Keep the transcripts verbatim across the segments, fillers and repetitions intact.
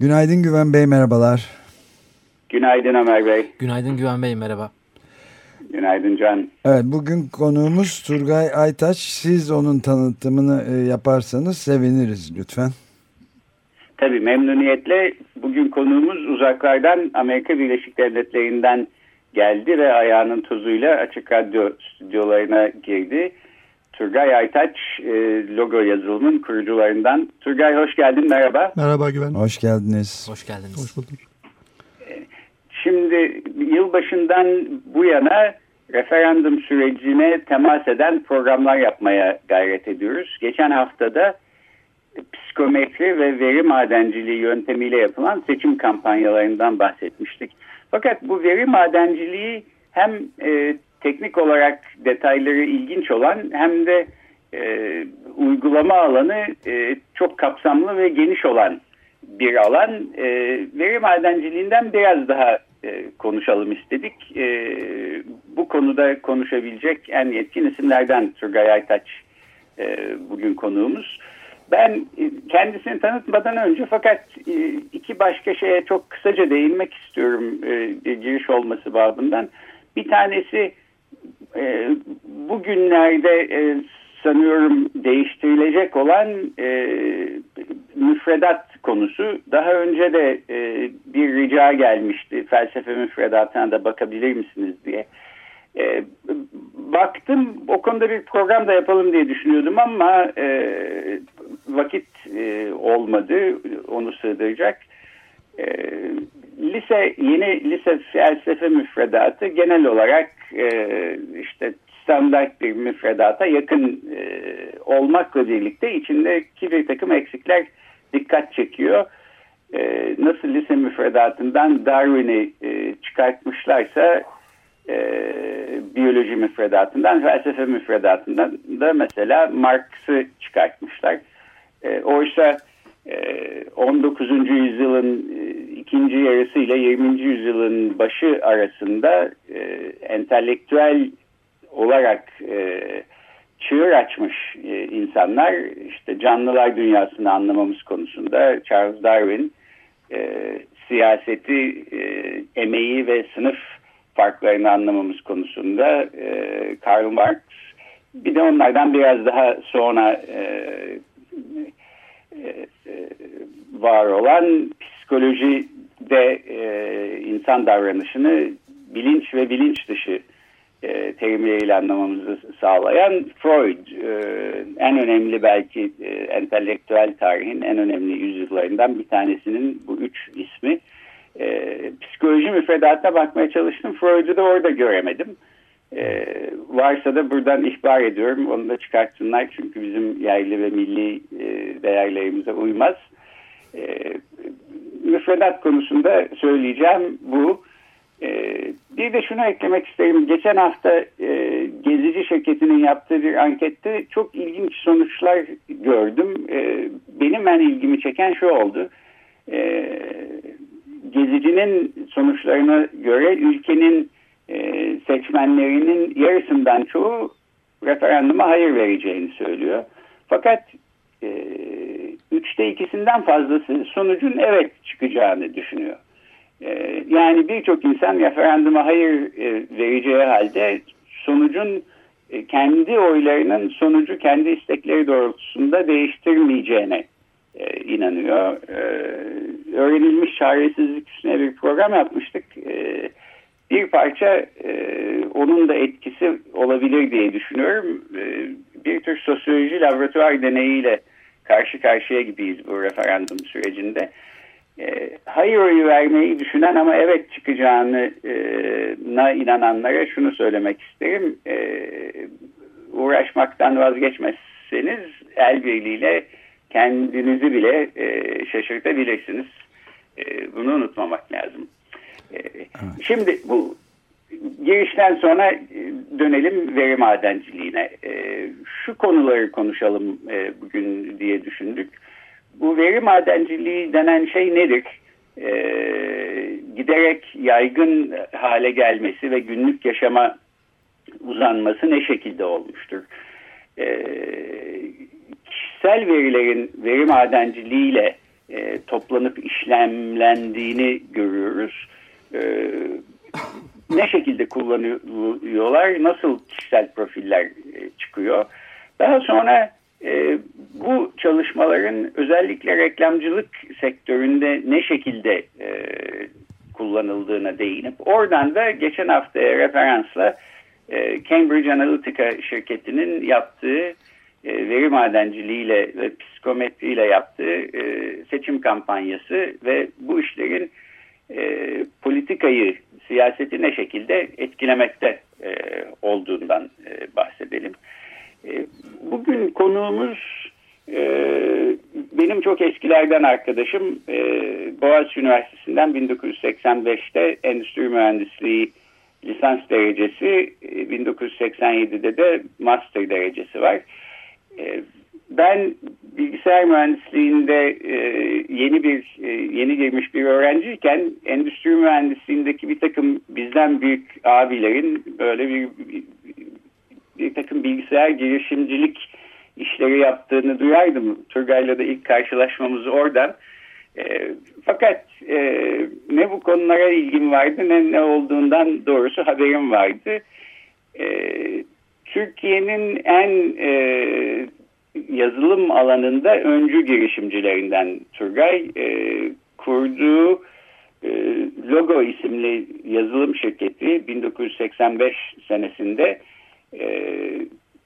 Günaydın Güven Bey, merhabalar. Günaydın Ömer Bey. Günaydın Güven Bey, merhaba. Günaydın Can. Evet, bugün konuğumuz Turgay Aytaç. Siz onun tanıtımını yaparsanız seviniriz lütfen. Tabii, memnuniyetle. Bugün konuğumuz uzaklardan, Amerika Birleşik Devletleri'nden geldi ve ayağının tozuyla Açık Radyo stüdyolarına girdi. Turgay Aytaç, e, Logo yazılımın kurucularından. Turgay, hoş geldin, merhaba. Merhaba Güven. Hoş geldiniz. Hoş geldiniz. Hoş bulduk. Şimdi yılbaşından bu yana referandum sürecine temas eden programlar yapmaya gayret ediyoruz. Geçen haftada psikometri ve veri madenciliği yöntemiyle yapılan seçim kampanyalarından bahsetmiştik. Fakat bu veri madenciliği hem e, teknik olarak detayları ilginç olan hem de e, uygulama alanı e, çok kapsamlı ve geniş olan bir alan. E, veri madenciliğinden biraz daha e, konuşalım istedik. E, bu konuda konuşabilecek en yetkin isimlerden Turgay Aytaç e, bugün konuğumuz. Ben kendisini tanıtmadan önce fakat iki başka şeye çok kısaca değinmek istiyorum giriş olması babından. Bir tanesi, bugünlerde sanıyorum değiştirilecek olan müfredat konusu. Daha önce de bir rica gelmişti, felsefe müfredatına da bakabilir misiniz diye. E, baktım, o konuda bir program da yapalım diye düşünüyordum ama e, vakit e, olmadı onu sığdıracak. E, lise yeni lise felsefe müfredatı genel olarak e, işte standart bir müfredata yakın e, olmakla birlikte içindeki bir takım eksikler dikkat çekiyor. E, nasıl lise müfredatından Darwin'i e, çıkartmışlarsa, E, biyoloji müfredatından, felsefe müfredatından da mesela Marx'ı çıkartmışlar. E, oysa e, on dokuzuncu yüzyılın e, ikinci yarısı ile yirminci yüzyılın başı arasında e, entelektüel olarak e, çığır açmış e, insanlar, işte canlılar dünyasını anlamamız konusunda Charles Darwin, e, siyaseti, e, emeği ve sınıf farklarını anlamamız konusunda e, Karl Marx, bir de onlardan biraz daha sonra e, e, var olan psikolojide e, insan davranışını bilinç ve bilinç dışı e, terimleriyle anlamamızı sağlayan Freud, e, en önemli belki e, entelektüel tarihin en önemli yüzyıllarından bir tanesinin bu üç ismi. E, psikoloji müfredatına bakmaya çalıştım. Freud'u da orada göremedim. E, varsa da buradan ihbar ediyorum. Onu da çıkartsınlar çünkü bizim yerli ve milli e, değerlerimize uymaz. E, müfredat konusunda söyleyeceğim bu. E, bir de şunu eklemek isterim. Geçen hafta e, Gezici şirketinin yaptığı bir ankette çok ilginç sonuçlar gördüm. E, benim en ilgimi çeken şu oldu. E, Gezicinin sonuçlarına göre ülkenin e, seçmenlerinin yarısından çoğu referanduma hayır vereceğini söylüyor. Fakat e, üçte ikisinden fazlası sonucun evet çıkacağını düşünüyor. E, yani birçok insan referanduma hayır e, vereceği halde sonucun e, kendi oylarının sonucu kendi istekleri doğrultusunda değiştirmeyeceğine E, inanıyor. E, öğrenilmiş çaresizlik üstüne bir program yapmıştık. E, bir parça e, onun da etkisi olabilir diye düşünüyorum. E, bir tür sosyoloji laboratuvar deneyiyle karşı karşıya gibiyiz bu referandum sürecinde. E, hayır oyu vermeyi düşünen ama evet çıkacağına e, inananlara şunu söylemek isterim. E, uğraşmaktan vazgeçmezseniz el birliğiyle kendinizi bile e, şaşırtabilirsiniz. E, bunu unutmamak lazım. E, evet. Şimdi bu girişten sonra dönelim veri madenciliğine. E, şu konuları konuşalım e, bugün diye düşündük. Bu veri madenciliği denen şey nedir? E, giderek yaygın hale gelmesi ve günlük yaşama uzanması ne şekilde olmuştur? E, kişisel verilerin veri madenciliğiyle e, toplanıp işlemlendiğini görüyoruz. E, ne şekilde kullanıyorlar? Nasıl kişisel profiller e, çıkıyor? Daha sonra e, bu çalışmaların özellikle reklamcılık sektöründe ne şekilde e, kullanıldığına değinip oradan da geçen haftaya referansla Cambridge Analytica şirketinin yaptığı veri madenciliğiyle ve psikometriyle yaptığı seçim kampanyası ve bu işlerin politikayı, siyaseti ne şekilde etkilemekte olduğundan bahsedelim. Bugün konuğumuz benim çok eskilerden arkadaşım, Boğaziçi Üniversitesi'nden bin dokuz yüz seksen beşte Endüstri Mühendisliği lisans derecesi, bin dokuz yüz seksen yedide de master derecesi var. Ben bilgisayar mühendisliğinde yeni bir yeni girmiş bir öğrenciyken endüstri mühendisliğindeki bir takım bizden büyük abilerin böyle bir bir takım bilgisayar girişimcilik işleri yaptığını duyardım. Turgay'la da ilk karşılaşmamız oradan. E, fakat e, ne bu konulara ilgim vardı ne ne olduğundan doğrusu haberim vardı. E, Türkiye'nin en e, yazılım alanında öncü girişimcilerinden Turgay. E, kurduğu e, Logo isimli yazılım şirketi bin dokuz yüz seksen beş senesinde e,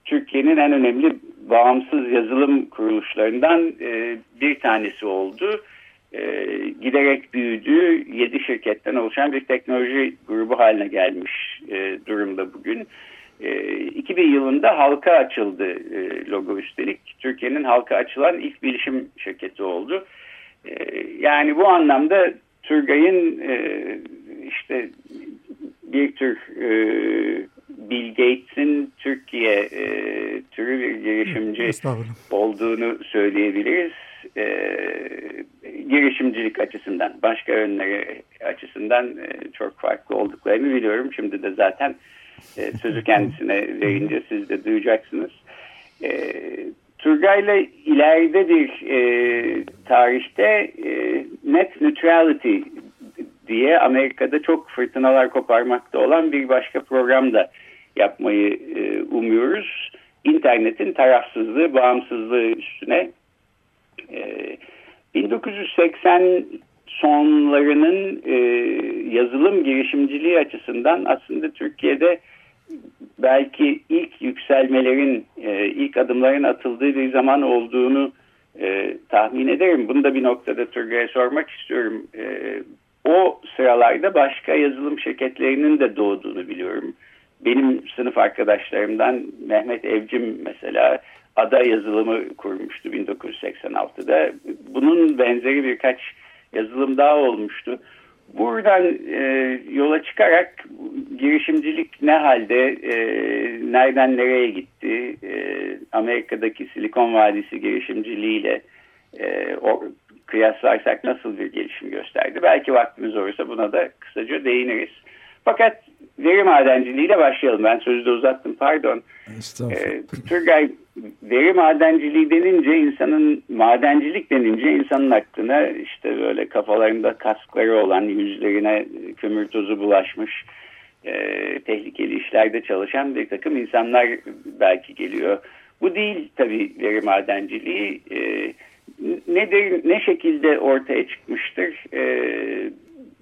Türkiye'nin en önemli bağımsız yazılım kuruluşlarından e, bir tanesi oldu. E, giderek büyüdü, yedi şirketten oluşan bir teknoloji grubu haline gelmiş e, durumda bugün. E, iki bin yılında halka açıldı e, Logo, üstelik Türkiye'nin halka açılan ilk bilişim şirketi oldu. E, yani bu anlamda Turgay'ın e, işte bir tür e, Bill Gates'in Türkiye e, türü bir girişimci olduğunu söyleyebiliriz. E, girişimcilik açısından, başka yönleri açısından e, çok farklı olduklarını biliyorum. Şimdi de zaten e, sözü kendisine verince siz de duyacaksınız. E, Turgay'la ileride bir e, tarihte e, net neutrality diye Amerika'da çok fırtınalar koparmakta olan bir başka program da yapmayı e, umuyoruz. İnternetin tarafsızlığı, bağımsızlığı üstüne. E, bin dokuz yüz seksen sonlarının e, yazılım girişimciliği açısından aslında Türkiye'de belki ilk yükselmelerin, e, ilk adımların atıldığı bir zaman olduğunu e, tahmin ederim. Bunu da bir noktada Turgay'a sormak istiyorum. E, o sıralarda başka yazılım şirketlerinin de doğduğunu biliyorum. Benim sınıf arkadaşlarımdan Mehmet Evcim mesela Ada yazılımı kurmuştu bin dokuz yüz seksen altıda. Bunun benzeri birkaç yazılım daha olmuştu. Buradan e, yola çıkarak girişimcilik ne halde, e, nereden nereye gitti, e, Amerika'daki Silikon Vadisi girişimciliğiyle e, o, kıyaslarsak nasıl bir gelişim gösterdi? Belki vaktimiz olursa buna da kısaca değiniriz. Fakat veri madenciliğiyle başlayalım. Ben sözü de uzattım, pardon. E, Turgay, veri madenciliği denince insanın, madencilik denince insanın aklına işte böyle kafalarında kaskları olan, yüzlerine kömür tozu bulaşmış, e, tehlikeli işlerde çalışan bir takım insanlar belki geliyor. Bu değil tabii veri madenciliği. E, nedir, ne şekilde ortaya çıkmıştır? E,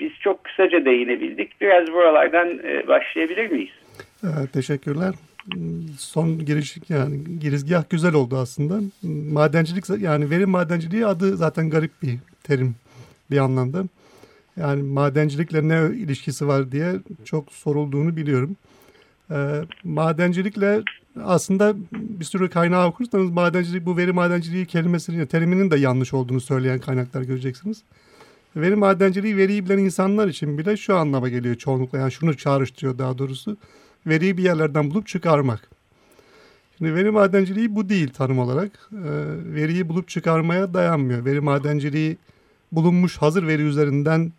biz çok kısaca değinebildik. Biraz buralardan başlayabilir miyiz? Evet, teşekkürler. Son giriş, yani girizgah güzel oldu aslında. Madencilik, yani veri madenciliği adı zaten garip bir terim bir anlamda. Yani madencilikle ne ilişkisi var diye çok sorulduğunu biliyorum. E, madencilikle Aslında bir sürü kaynağı okursanız madencilik, bu veri madenciliği kelimesinin, teriminin de yanlış olduğunu söyleyen kaynaklar göreceksiniz. Veri madenciliği, veriyi bilen insanlar için bile şu anlama geliyor çoğunlukla. Yani şunu çağrıştırıyor daha doğrusu. Veriyi bir yerlerden bulup çıkarmak. Şimdi veri madenciliği bu değil tanım olarak. E, veriyi bulup çıkarmaya dayanmıyor. Veri madenciliği bulunmuş hazır veri üzerinden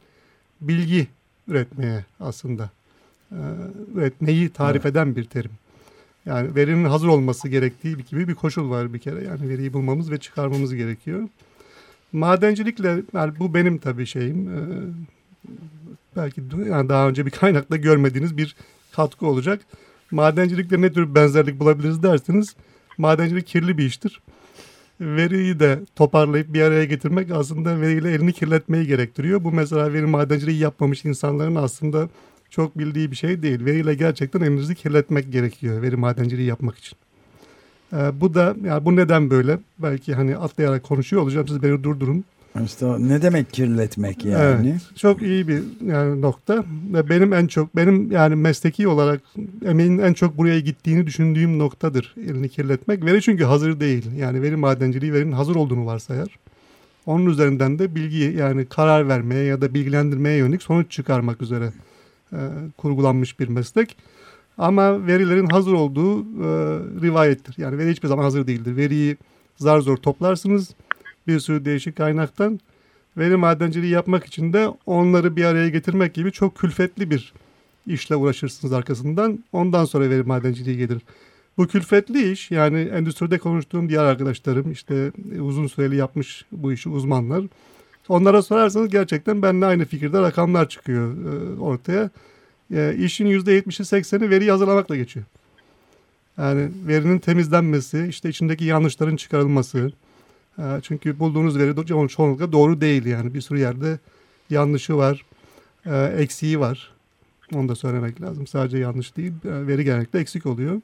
bilgi üretmeye aslında. E, üretmeyi tarif evet. eden bir terim. Yani verinin hazır olması gerektiği gibi bir koşul var bir kere. Yani veriyi bulmamız ve çıkarmamız gerekiyor. Madencilikle, yani bu benim tabii şeyim, e, belki yani daha önce bir kaynakta görmediğiniz bir katkı olacak. Madencilikle ne tür benzerlik bulabiliriz derseniz, madencilik kirli bir iştir. Veriyi de toparlayıp bir araya getirmek aslında veriyle elini kirletmeyi gerektiriyor. Bu mesela veri madenciliği yapmamış insanların aslında çok bildiği bir şey değil. Veriyle gerçekten elinizi kirletmek gerekiyor veri madenciliği yapmak için. Ee, bu da, yani bu neden böyle? Belki hani atlayarak konuşuyor olacağım, siz beni durdurun. İşte ne demek kirletmek yani? Evet, çok iyi bir yani nokta. Ve benim en çok, benim yani mesleki olarak emeğin en çok buraya gittiğini düşündüğüm noktadır elini kirletmek. Veri çünkü hazır değil. Yani veri madenciliği verinin hazır olduğunu varsayar. Onun üzerinden de bilgiyi, yani karar vermeye ya da bilgilendirmeye yönelik sonuç çıkarmak üzere e, kurgulanmış bir meslek. Ama verilerin hazır olduğu e, rivayettir. Yani veri hiçbir zaman hazır değildir. Veriyi zar zor toplarsınız bir sürü değişik kaynaktan. Veri madenciliği yapmak için de onları bir araya getirmek gibi çok külfetli bir işle uğraşırsınız arkasından. Ondan sonra veri madenciliği gelir. Bu külfetli iş, yani endüstride konuştuğum diğer arkadaşlarım, işte uzun süreli yapmış bu işi uzmanlar. Onlara sorarsanız gerçekten benimle aynı fikirde rakamlar çıkıyor e, ortaya. E, işin yüzde yetmişi sekseni veriyi hazırlamakla geçiyor. Yani verinin temizlenmesi, işte içindeki yanlışların çıkarılması. E, çünkü bulduğunuz veri çoğunlukla doğru değil yani. Bir sürü yerde yanlışı var, e, eksiği var. Onu da söylemek lazım. Sadece yanlış değil, e, veri genellikle eksik oluyor.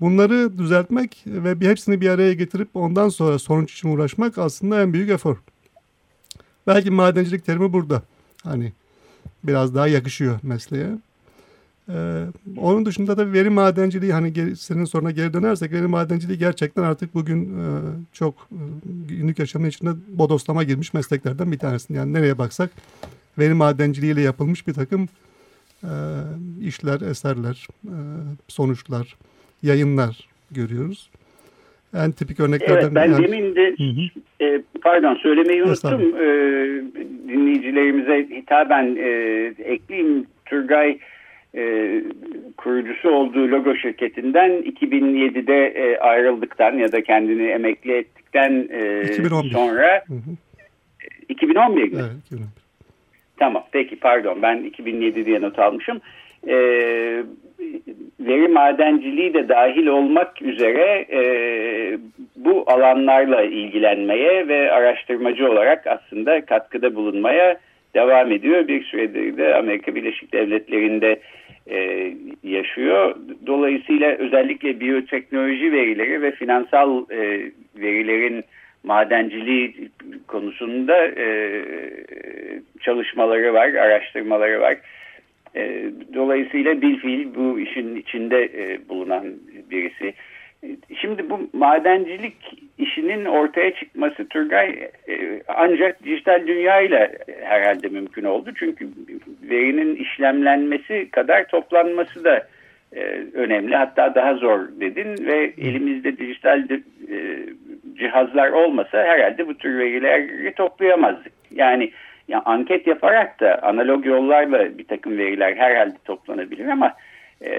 Bunları düzeltmek ve bir hepsini bir araya getirip ondan sonra sonuç için uğraşmak aslında en büyük efor. Belki madencilik terimi burada. Hani biraz daha yakışıyor mesleğe. Ee, onun dışında da veri madenciliği, hani geri, senin soruna geri dönersek, veri madenciliği gerçekten artık bugün e, çok e, günlük yaşamın içinde bodoslama girmiş mesleklerden bir tanesi. Yani nereye baksak veri madenciliğiyle yapılmış bir takım e, işler, eserler, e, sonuçlar, yayınlar görüyoruz. En tipik örneklerden. Evet, ben yani... demin de e, pardon söylemeyi unuttum. E, dinleyicilerimize hitaben e, ekleyeyim. Turgay e, kurucusu olduğu Logo şirketinden iki bin yedide e, ayrıldıktan ya da kendini emekli ettikten e, iki bin on bir. Sonra hı hı. iki bin on bir mi? Evet, iki bin on bir. Tamam, peki pardon, ben iki bin yedi diye not almışım. E, veri madenciliği de dahil olmak üzere e, bu alanlarla ilgilenmeye ve araştırmacı olarak aslında katkıda bulunmaya devam ediyor. Bir süredir de Amerika Birleşik Devletleri'nde e, yaşıyor. Dolayısıyla özellikle biyoteknoloji verileri ve finansal e, verilerin madenciliği konusunda e, çalışmaları var, araştırmaları var. Dolayısıyla bilfiil bu işin içinde bulunan birisi. Şimdi bu madencilik işinin ortaya çıkması Turgay ancak dijital dünyayla herhalde mümkün oldu. Çünkü verinin işlemlenmesi kadar toplanması da önemli. Hatta daha zor dedin ve elimizde dijital cihazlar olmasa herhalde bu tür verileri toplayamazdık. Yani Ya anket yaparak da analog yollarla bir takım veriler herhalde toplanabilir ama e,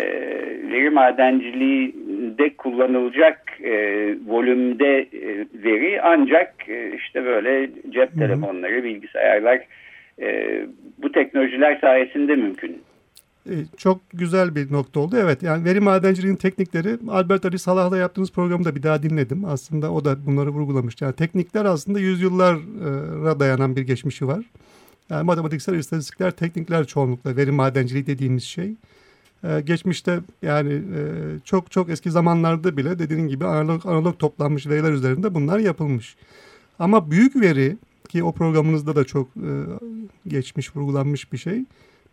veri madenciliğinde kullanılacak e, volümde e, veri ancak e, işte böyle cep Hı-hı. telefonları, bilgisayarlar e, bu teknolojiler sayesinde mümkün. E, çok güzel bir nokta oldu. Evet, yani veri madenciliğinin teknikleri, Albert Ali Salah'la yaptığınız programı da bir daha dinledim. Aslında o da bunları vurgulamış. Yani teknikler aslında yüzyıllara dayanan bir geçmişi var. Yani matematiksel istatistikler, teknikler çoğunlukla veri madenciliği dediğimiz şey. E, geçmişte yani e, çok çok eski zamanlarda bile dediğin gibi analog, analog toplanmış veriler üzerinde bunlar yapılmış. Ama büyük veri, ki o programınızda da çok e, geçmiş vurgulanmış bir şey.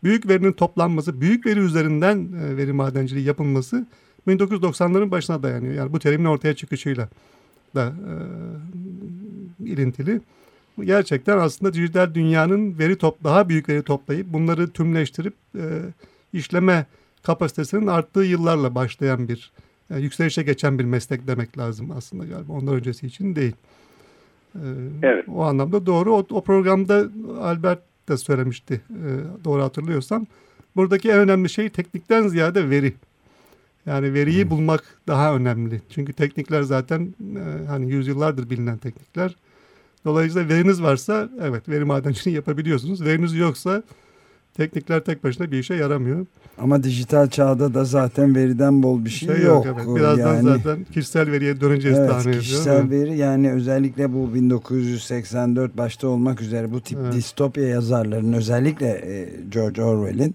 Büyük verinin toplanması, büyük veri üzerinden veri madenciliği yapılması bin dokuz yüz doksanların başına dayanıyor. Yani bu terimin ortaya çıkışıyla da e, ilintili. Gerçekten aslında dijital dünyanın veri top, daha büyük veri toplayıp bunları tümleştirip e, işleme kapasitesinin arttığı yıllarla başlayan bir e, yükselişe geçen bir meslek demek lazım aslında galiba. Ondan öncesi için değil. E, evet. O anlamda doğru. O, o programda Albert da söylemişti e, doğru hatırlıyorsam. Buradaki en önemli şey teknikten ziyade veri. Yani veriyi hmm. bulmak daha önemli. Çünkü teknikler zaten e, hani yüzyıllardır bilinen teknikler. Dolayısıyla veriniz varsa evet veri madenciliği yapabiliyorsunuz. Veriniz yoksa teknikler tek başına bir işe yaramıyor. Ama dijital çağda da zaten veriden bol bir şey, şey yok. yok. Evet. Birazdan yani, zaten kişisel veriye döneceğiz evet, tahmin ediyorum. Kişisel veri yani özellikle bu bin dokuz yüz seksen dört başta olmak üzere bu tip evet. distopya yazarların özellikle George Orwell'in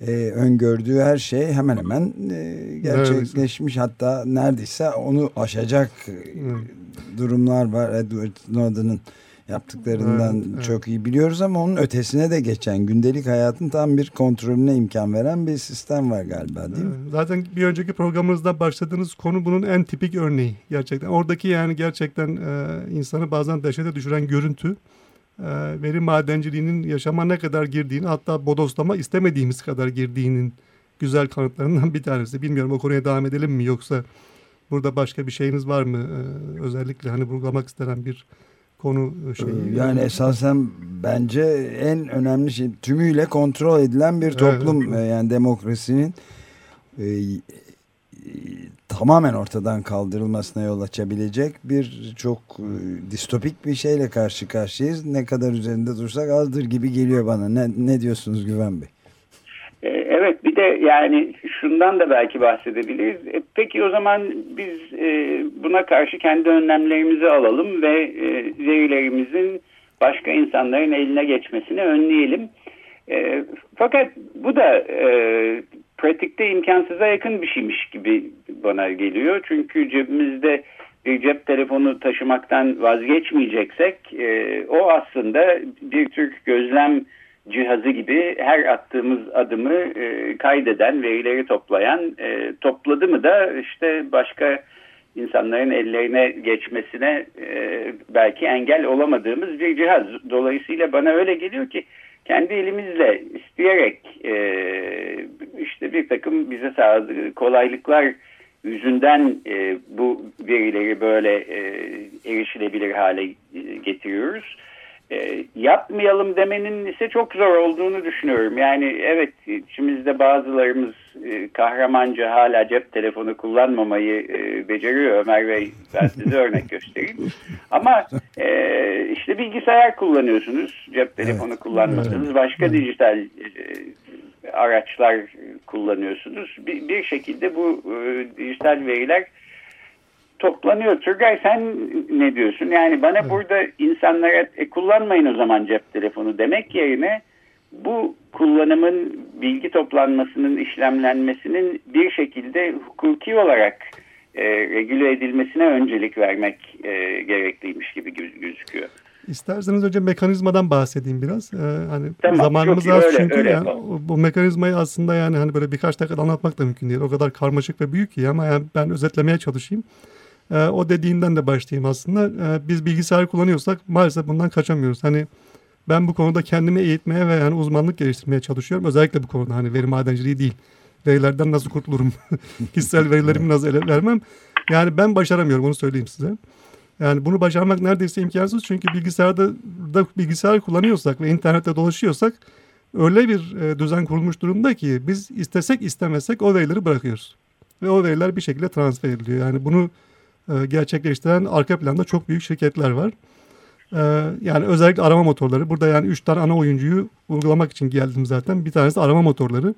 e, öngördüğü her şey hemen hemen e, gerçekleşmiş. Neredeyse. Hatta neredeyse onu aşacak evet. durumlar var. Edward Snowden'ın yaptıklarından evet, çok evet. iyi biliyoruz ama onun ötesine de geçen gündelik hayatın tam bir kontrolüne imkan veren bir sistem var galiba değil evet. mi? Zaten bir önceki programımızda başladığınız konu bunun en tipik örneği gerçekten. Oradaki yani gerçekten e, insanı bazen dehşete düşüren görüntü e, veri madenciliğinin yaşama ne kadar girdiğini hatta bodoslama istemediğimiz kadar girdiğinin güzel kanıtlarından bir tanesi. Bilmiyorum o konuya devam edelim mi yoksa burada başka bir şeyiniz var mı? E, özellikle hani vurgulamak istenen bir konu şeyi. Yani, yani esasen bence en önemli şey tümüyle kontrol edilen bir toplum evet. yani demokrasinin e, e, tamamen ortadan kaldırılmasına yol açabilecek bir çok e, distopik bir şeyle karşı karşıyayız. Ne kadar üzerinde dursak azdır gibi geliyor bana. Ne, ne diyorsunuz Güven Bey? Evet bir de yani şundan da belki bahsedebiliriz. E, peki o zaman biz e, buna karşı kendi önlemlerimizi alalım ve e, verilerimizin başka insanların eline geçmesini önleyelim. E, fakat bu da e, pratikte imkansıza yakın bir şeymiş gibi bana geliyor. Çünkü cebimizde bir cep telefonu taşımaktan vazgeçmeyeceksek e, o aslında bir tür gözlem cihazı gibi her attığımız adımı e, kaydeden, verileri toplayan, e, topladı mı da işte başka insanların ellerine geçmesine e, belki engel olamadığımız bir cihaz. Dolayısıyla bana öyle geliyor ki kendi elimizle isteyerek e, işte bir takım bize sağladığı kolaylıklar yüzünden e, bu verileri böyle e, erişilebilir hale getiriyoruz. E, yapmayalım demenin ise çok zor olduğunu düşünüyorum. Yani evet içimizde bazılarımız e, kahramanca hala cep telefonu kullanmamayı e, beceriyor. Ömer Bey ben size örnek göstereyim. Ama e, işte bilgisayar kullanıyorsunuz. Cep telefonu evet. kullanmadınız. Başka evet. dijital e, araçlar kullanıyorsunuz. Bir, bir şekilde bu e, dijital veriler toplanıyor. Turgay sen ne diyorsun? Yani bana evet. burada insanlara e, kullanmayın o zaman cep telefonu demek yerine bu kullanımın, bilgi toplanmasının, işlemlenmesinin bir şekilde hukuki olarak e, regüle edilmesine öncelik vermek e, gerekliymiş gibi gözüküyor. İsterseniz önce mekanizmadan bahsedeyim biraz. Ee, hani tamam, zamanımız az öyle, çünkü öyle yani, bu mekanizmayı aslında yani hani böyle birkaç dakikada anlatmak da mümkün değil. O kadar karmaşık ve büyük ki ama yani ben özetlemeye çalışayım. O dediğinden de başlayayım aslında. Biz bilgisayar kullanıyorsak maalesef bundan kaçamıyoruz. Hani ben bu konuda kendimi eğitmeye ve yani uzmanlık geliştirmeye çalışıyorum. Özellikle bu konuda hani veri madenciliği değil. Verilerden nasıl kurtulurum? Kişisel verilerimi nasıl ele vermem? Yani ben başaramıyorum onu söyleyeyim size. Yani bunu başarmak neredeyse imkansız. Çünkü bilgisayarda da bilgisayar kullanıyorsak ve internette dolaşıyorsak öyle bir düzen kurulmuş durumda ki biz istesek istemesek o verileri bırakıyoruz. Ve o veriler bir şekilde transfer ediliyor. Yani bunu gerçekleştiren arka planda çok büyük şirketler var. Yani özellikle arama motorları. Burada yani üç tane ana oyuncuyu vurgulamak için geldim zaten. Bir tanesi arama motorları.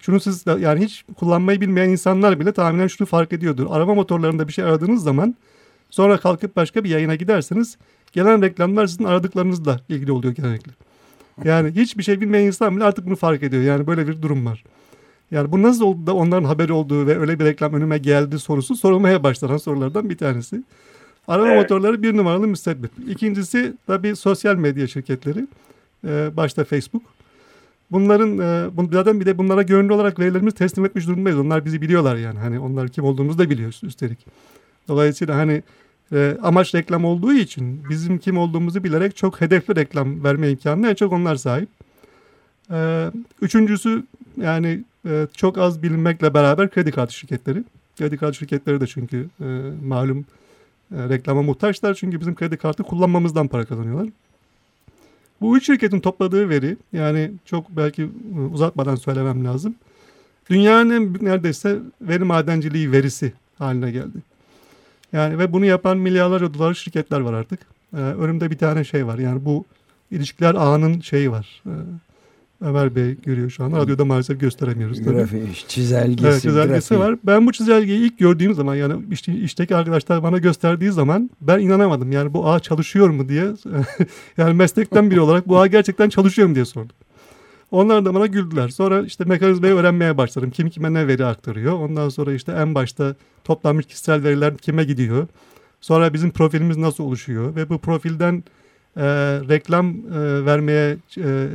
Şunu siz yani hiç kullanmayı bilmeyen insanlar bile tahminen şunu fark ediyordur. Arama motorlarında bir şey aradığınız zaman sonra kalkıp başka bir yayına giderseniz gelen reklamlar sizin aradıklarınızla ilgili oluyor genellikle. Yani hiçbir şey bilmeyen insan bile artık bunu fark ediyor. Yani böyle bir durum var. Yani bu nasıl oldu da onların haberi olduğu ve öyle bir reklam önüme geldi sorusu sorulmaya başlanan sorulardan bir tanesi. Arama evet. motorları bir numaralı müsebbip. İkincisi tabii sosyal medya şirketleri. Ee, başta Facebook. bunların e, zaten bir de bunlara gönüllü olarak verilerimizi teslim etmiş durumdayız. Onlar bizi biliyorlar yani. Hani onlar kim olduğumuzu da biliyoruz üstelik. Dolayısıyla hani e, amaç reklam olduğu için bizim kim olduğumuzu bilerek çok hedefli reklam verme imkanına en çok onlar sahip. E, üçüncüsü yani e, çok az bilinmekle beraber kredi kartı şirketleri. Kredi kartı şirketleri de çünkü e, malum e, reklama muhtaçlar. Çünkü bizim kredi kartı kullanmamızdan para kazanıyorlar. Bu üç şirketin topladığı veri, yani çok belki uzatmadan söylemem lazım, dünyanın neredeyse veri madenciliği verisi haline geldi. Yani ve bunu yapan milyarlarca dolarlık şirketler var artık. Ee, önümde bir tane şey var. Yani bu ilişkiler ağının şeyi var. Ee, Ömer Bey görüyor şu an. Radyoda maalesef gösteremiyoruz. Grafiği, çizelgesi. Evet, çizelgesi grafiği var. Ben bu çizelgeyi ilk gördüğüm zaman, yani işte, işteki arkadaşlar bana gösterdiği zaman ben inanamadım. Yani bu ağ çalışıyor mu diye. Yani meslekten biri olarak bu ağ gerçekten çalışıyor mu diye sordum. Onlar da bana güldüler. Sonra işte mekanizmayı öğrenmeye başladım. Kim kime ne veri aktarıyor. Ondan sonra işte en başta toplanmış kişisel veriler kime gidiyor. Sonra bizim profilimiz nasıl oluşuyor ve bu profilden E, reklam e, vermeye e,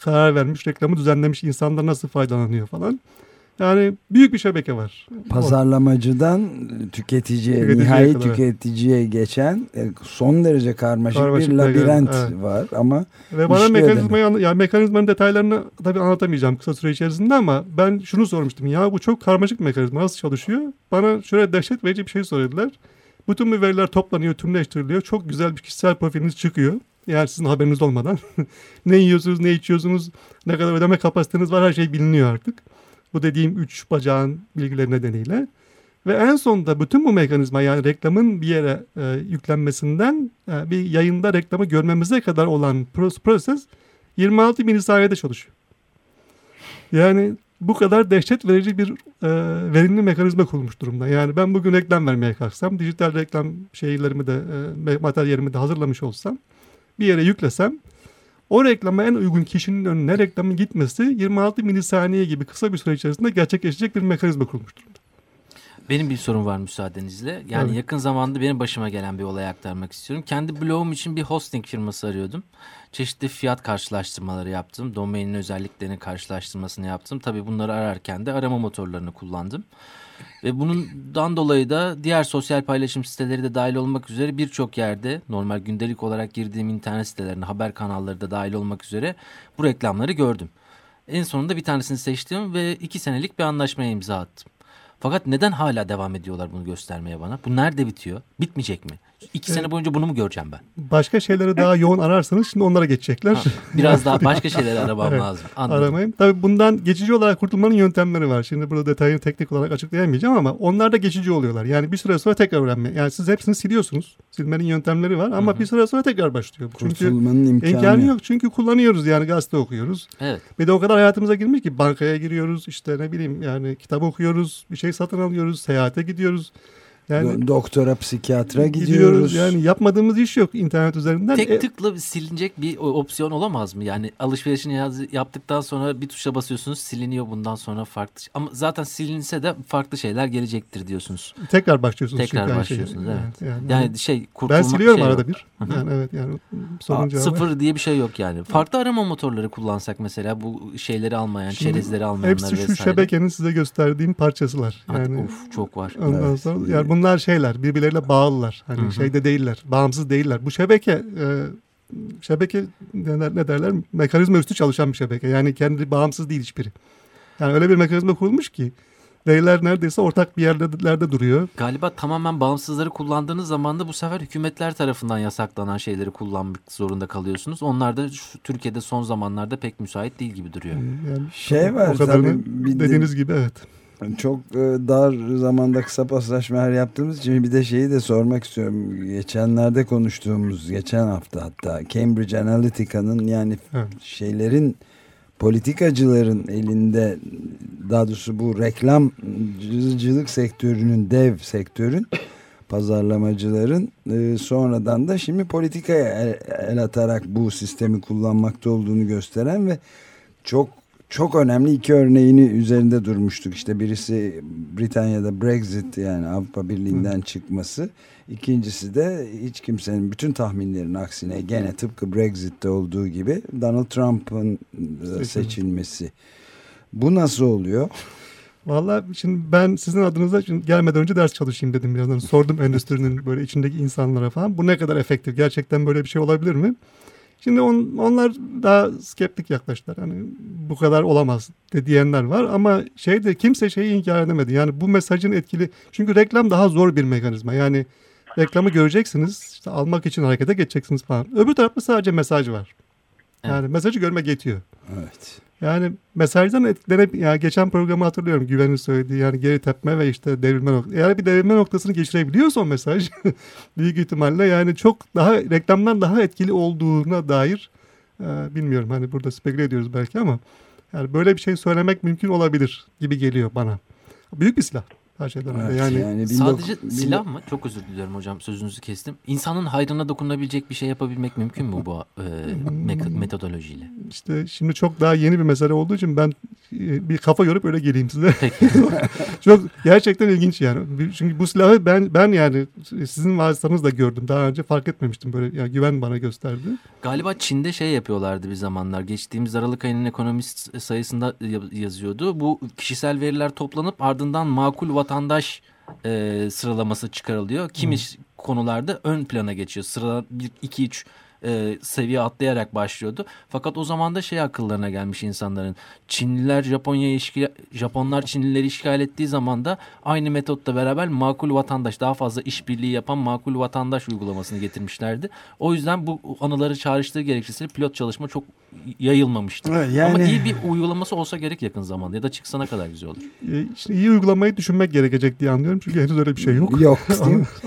karar vermiş, reklamı düzenlemiş insanlar nasıl faydalanıyor falan. Yani büyük bir şebeke var. Pazarlamacıdan tüketiciye, tüketiciye nihai kadar. tüketiciye geçen son derece karmaşık, karmaşık bir labirent evet. var ama ve bana mekanizmayı, yani mekanizmanın detaylarını tabii anlatamayacağım kısa süre içerisinde ama ben şunu sormuştum. Ya bu çok karmaşık bir mekanizma, nasıl çalışıyor? Bana şöyle dehşet verici bir şey söylediler. Bütün bu veriler toplanıyor, tümleştiriliyor. Çok güzel bir kişisel profiliniz çıkıyor. Eğer sizin haberiniz olmadan. Ne yiyorsunuz, ne içiyorsunuz, ne kadar ödeme kapasiteniz var, her şey biliniyor artık. Bu dediğim üç bacağın bilgileri nedeniyle. Ve en sonunda bütün bu mekanizma, yani reklamın bir yere e, yüklenmesinden e, bir yayında reklamı görmemize kadar olan proses yirmi altı bin saniyede çalışıyor. Yani bu kadar dehşet verici bir e, verimli mekanizma kurulmuş durumda. Yani ben bugün reklam vermeye kalksam, dijital reklam şeylerimi de, e, materyalimi de hazırlamış olsam, bir yere yüklesem, o reklama en uygun kişinin önüne reklamın gitmesi yirmi altı milisaniye gibi kısa bir süre içerisinde gerçekleşecek bir mekanizma kurulmuş durumda. Benim bir sorum var müsaadenizle. Yani evet. Yakın zamanda benim başıma gelen bir olaya aktarmak istiyorum. Kendi blogum için bir hosting firması arıyordum. Çeşitli fiyat karşılaştırmaları yaptım. Domainin özelliklerinin karşılaştırmasını yaptım. Tabii bunları ararken de arama motorlarını kullandım. Ve bundan dolayı da diğer sosyal paylaşım siteleri de dahil olmak üzere birçok yerde, normal gündelik olarak girdiğim internet sitelerine, haber kanalları da dahil olmak üzere bu reklamları gördüm. En sonunda bir tanesini seçtim ve iki senelik bir anlaşmaya imza attım. Fakat neden hala devam ediyorlar bunu göstermeye bana? Bu nerede bitiyor? Bitmeyecek mi? İki ee, sene boyunca bunu mu göreceğim ben? Başka şeyleri daha yoğun ararsanız şimdi onlara geçecekler. Ha, biraz daha başka şeyleri aramam evet, lazım. Anladım. Aramayın. Tabii bundan geçici olarak kurtulmanın yöntemleri var. Şimdi burada detayını teknik olarak açıklayamayacağım ama onlar da geçici oluyorlar. Yani bir süre sonra tekrar öğrenmeye. Yani siz hepsini siliyorsunuz. Silmenin yöntemleri var ama Hı-hı. bir süre sonra tekrar başlıyor. Kurtulmanın çünkü imkanı, imkanı yok. Çünkü kullanıyoruz, yani gazete okuyoruz. Evet. Bir de o kadar hayatımıza girmiş ki bankaya giriyoruz, işte ne bileyim yani kitap okuyoruz, bir şey satın alıyoruz, seyahate gidiyoruz. Yani doktora, psikiyatra gidiyoruz. gidiyoruz. Yani yapmadığımız iş yok internet üzerinden. Tek tıkla silinecek bir opsiyon olamaz mı? Yani alışverişini yaptıktan sonra bir tuşa basıyorsunuz, siliniyor, bundan sonra farklı. Ama zaten silinse de farklı şeyler gelecektir diyorsunuz. Tekrar başlıyorsunuz. Tekrar başlıyorsunuz. Şey. Evet. Yani, yani şey kurtulmak. Ben siliyorum şey arada bir. Yani evet, yani sorun cevabı. Sıfır diye bir şey yok yani. Farklı arama motorları kullansak mesela, bu şeyleri almayan, şimdi çerezleri almayanlar hepsi vesaire. Hepsi şu şebekenin size gösterdiğim parçasılar. Yani of, çok var. Ondan evet. sonra yani bunu bunlar şeyler, birbirleriyle bağlılar. Hani Hı-hı. şeyde değiller, bağımsız değiller. Bu şebeke, e, şebeke ne derler? Mekanizma üstü çalışan bir şebeke. Yani kendi bağımsız değil hiçbiri. Yani öyle bir mekanizma kurulmuş ki veriler neredeyse ortak bir yerlerde duruyor. Galiba tamamen bağımsızları kullandığınız zaman da bu sefer hükümetler tarafından yasaklanan şeyleri kullanmak zorunda kalıyorsunuz. Onlar da şu, Türkiye'de son zamanlarda pek müsait değil gibi duruyor. Yani şey var tabii, dediğiniz gibi evet. Çok dar zamanda kısa paslaşmalar yaptığımız için bir de şeyi de sormak istiyorum. Geçenlerde konuştuğumuz, geçen hafta hatta Cambridge Analytica'nın yani evet. şeylerin, politikacıların elinde, daha doğrusu bu reklamcılık sektörünün, dev sektörün, pazarlamacıların sonradan da şimdi politikaya el atarak bu sistemi kullanmakta olduğunu gösteren ve çok çok önemli iki örneğini üzerinde durmuştuk. İşte birisi Britanya'da Brexit, yani Avrupa Birliği'nden Hı. çıkması. İkincisi de hiç kimsenin bütün tahminlerin aksine gene tıpkı Brexit'te olduğu gibi Donald Trump'ın seçilmesi. Bu nasıl oluyor? Valla şimdi ben sizin adınıza şimdi gelmeden önce ders çalışayım dedim birazdan. Sordum endüstrinin böyle içindeki insanlara falan. Bu ne kadar efektif? Gerçekten böyle bir şey olabilir mi? Şimdi on, onlar daha skeptik yaklaştılar. Hani bu kadar olamaz de diyenler var ama şey de kimse şeyi inkar edemedi. Yani bu mesajın etkili, çünkü reklam daha zor bir mekanizma. Yani reklamı göreceksiniz, işte almak için harekete geçeceksiniz falan. Öbür tarafta sadece mesaj var. Yani evet. mesajı görmek yetiyor. Evet. Yani mesajdan etkilenip, yani geçen programı hatırlıyorum Güven'in söylediği, yani geri tepme ve işte devrilme noktası. Eğer bir devrilme noktasını geçirebiliyorsa o mesaj büyük ihtimalle yani çok daha reklamdan daha etkili olduğuna dair e, bilmiyorum. Hani burada speküle ediyoruz belki ama yani böyle bir şey söylemek mümkün olabilir gibi geliyor bana. Büyük bir silah her şeyden önce. Evet, yani, yani sadece bin... silah mı? Çok özür diliyorum hocam, sözünüzü kestim. İnsanın hayrına dokunabilecek bir şey yapabilmek mümkün mü bu e, me- metodolojiyle? İşte şimdi çok daha yeni bir mesele olduğu için ben bir kafa görüp öyle geleyim size. Çok gerçekten ilginç yani. Çünkü bu silahı ben ben yani sizin vasıtanızla gördüm. Daha önce fark etmemiştim böyle. Yani Güven bana gösterdi. Galiba Çin'de şey yapıyorlardı bir zamanlar. Geçtiğimiz Aralık ayının ekonomist sayısında yazıyordu. Bu kişisel veriler toplanıp ardından makul vatandaş e, sıralaması çıkarılıyor. Kimi hmm. konularda ön plana geçiyor. Sıra bir, iki, üç E, seviye atlayarak başlıyordu. Fakat o zaman da şey akıllarına gelmiş insanların. Çinliler Japonya'yı işgal, Japonlar Çinlileri işgal ettiği zaman da aynı metotla beraber makul vatandaş, daha fazla işbirliği yapan makul vatandaş uygulamasını getirmişlerdi. O yüzden bu anıları çağrıştığı gerekçesiyle pilot çalışma çok yayılmamıştı. Yani... Ama iyi bir uygulaması olsa gerek yakın zamanda ya da çıksana kadar güzel olur. E, işte iyi uygulamayı düşünmek gerekecek diye anlıyorum çünkü henüz öyle bir şey yok. Yok.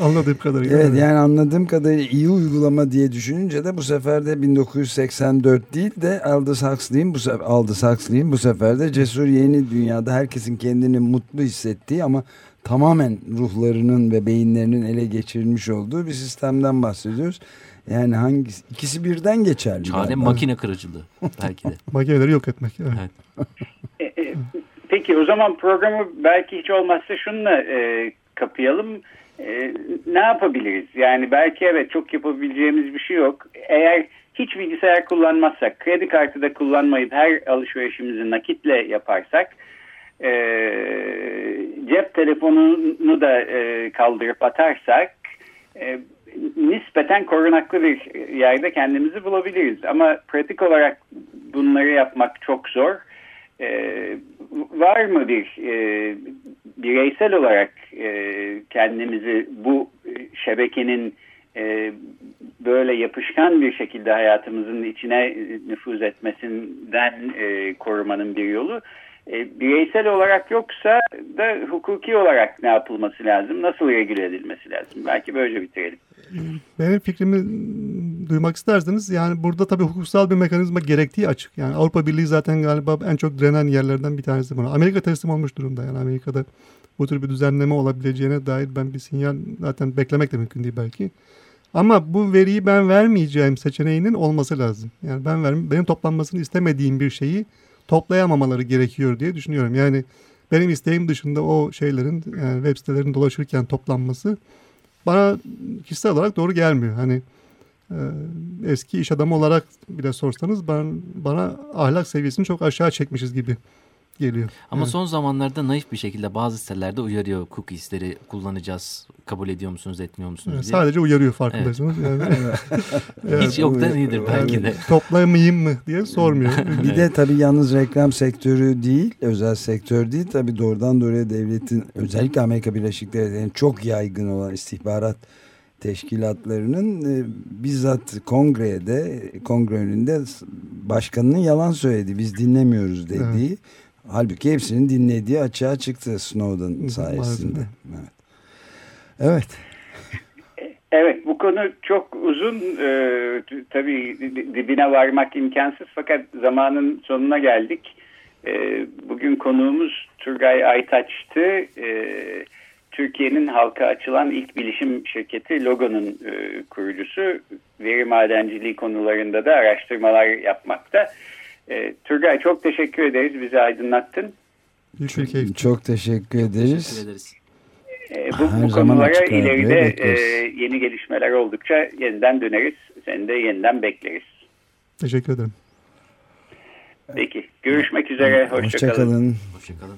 Anladığım kadarıyla. Evet, yani anladığım kadarıyla iyi uygulama diye düşününce de bu sefer de bin dokuz yüz seksen dört değil de Aldous Huxley'in bu sefer Aldous Huxley'in bu sefer de Cesur Yeni Dünya'da herkesin kendini mutlu hissettiği ama tamamen ruhlarının ve beyinlerinin ele geçirilmiş olduğu bir sistemden bahsediyoruz. Yani hangisi, ikisi birden geçerli. Çare makine kırıcılığı belki de. Makineleri yok etmek. Evet. Evet. Peki o zaman programı belki hiç olmazsa şununla e, kapayalım. Ee, ne yapabiliriz? Yani belki evet çok yapabileceğimiz bir şey yok. Eğer hiç bilgisayar kullanmazsak, kredi kartı da kullanmayıp her alışverişimizi nakitle yaparsak, e, cep telefonunu da e, kaldırıp atarsak e, nispeten korunaklı bir yerde kendimizi bulabiliriz. Ama pratik olarak bunları yapmak çok zor. Ee, var mı bir e, bireysel olarak e, kendimizi bu şebekenin e, böyle yapışkan bir şekilde hayatımızın içine nüfuz etmesinden e, korumanın bir yolu? E, bireysel olarak yoksa da hukuki olarak ne yapılması lazım? Nasıl regüle edilmesi lazım? Belki böylece bitirelim. Benim fikrimi duymak isterseniz yani burada tabii hukuksal bir mekanizma gerektiği açık. Yani Avrupa Birliği zaten galiba en çok direnen yerlerden bir tanesi buna. Amerika teslim olmuş durumda. Yani Amerika'da bu tür bir düzenleme olabileceğine dair ben bir sinyal zaten beklemek de mümkün değil belki. Ama bu veriyi ben vermeyeceğim seçeneğinin olması lazım. Yani ben vermem, benim toplanmasını istemediğim bir şeyi toplayamamaları gerekiyor diye düşünüyorum. Yani benim isteğim dışında o şeylerin, yani web sitelerinin dolaşırken toplanması bana kişisel olarak doğru gelmiyor. Hani e, eski iş adamı olarak bile sorsanız ben, bana ahlak seviyesini çok aşağı çekmişiz gibi geliyor. Ama evet. Son zamanlarda naif bir şekilde bazı sitelerde uyarıyor, cookie'leri kullanacağız, kabul ediyor musunuz, etmiyor musunuz diye. Sadece uyarıyor, farkındaysanız. Evet. Yani, hiç yoktan iyidir belki de. Toplamayayım mı diye sormuyor. Bir de tabii yalnız reklam sektörü değil, özel sektör değil, tabii doğrudan doğruya devletin, özellikle Amerika Birleşik Devletleri'nin çok yaygın olan istihbarat teşkilatlarının e, bizzat kongreye de, kongre önünde başkanının yalan söyledi, biz dinlemiyoruz dediği. Evet. Halbuki hepsinin dinlediği açığa çıktı Snowden sayesinde. Evet. Evet. Evet, bu konu çok uzun. Ee, tabii dibine varmak imkansız fakat zamanın sonuna geldik. Ee, bugün konuğumuz Turgay Aytaç'tı. Ee, Türkiye'nin halka açılan ilk bilişim şirketi Logo'nun e, kurucusu. Veri madenciliği konularında da araştırmalar yapmakta. E, Turgay Turgay, çok teşekkür ederiz. Bizi aydınlattın. Çok, çok teşekkür ederiz. Teşekkür ederiz. E, bu, bu konulara ileride e, yeni gelişmeler oldukça yeniden döneriz. Seni de yeniden bekleriz. Teşekkür ederim. Peki. Görüşmek üzere. Hoşça, Hoşça kalın. kalın. Hoşça kalın.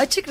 Açık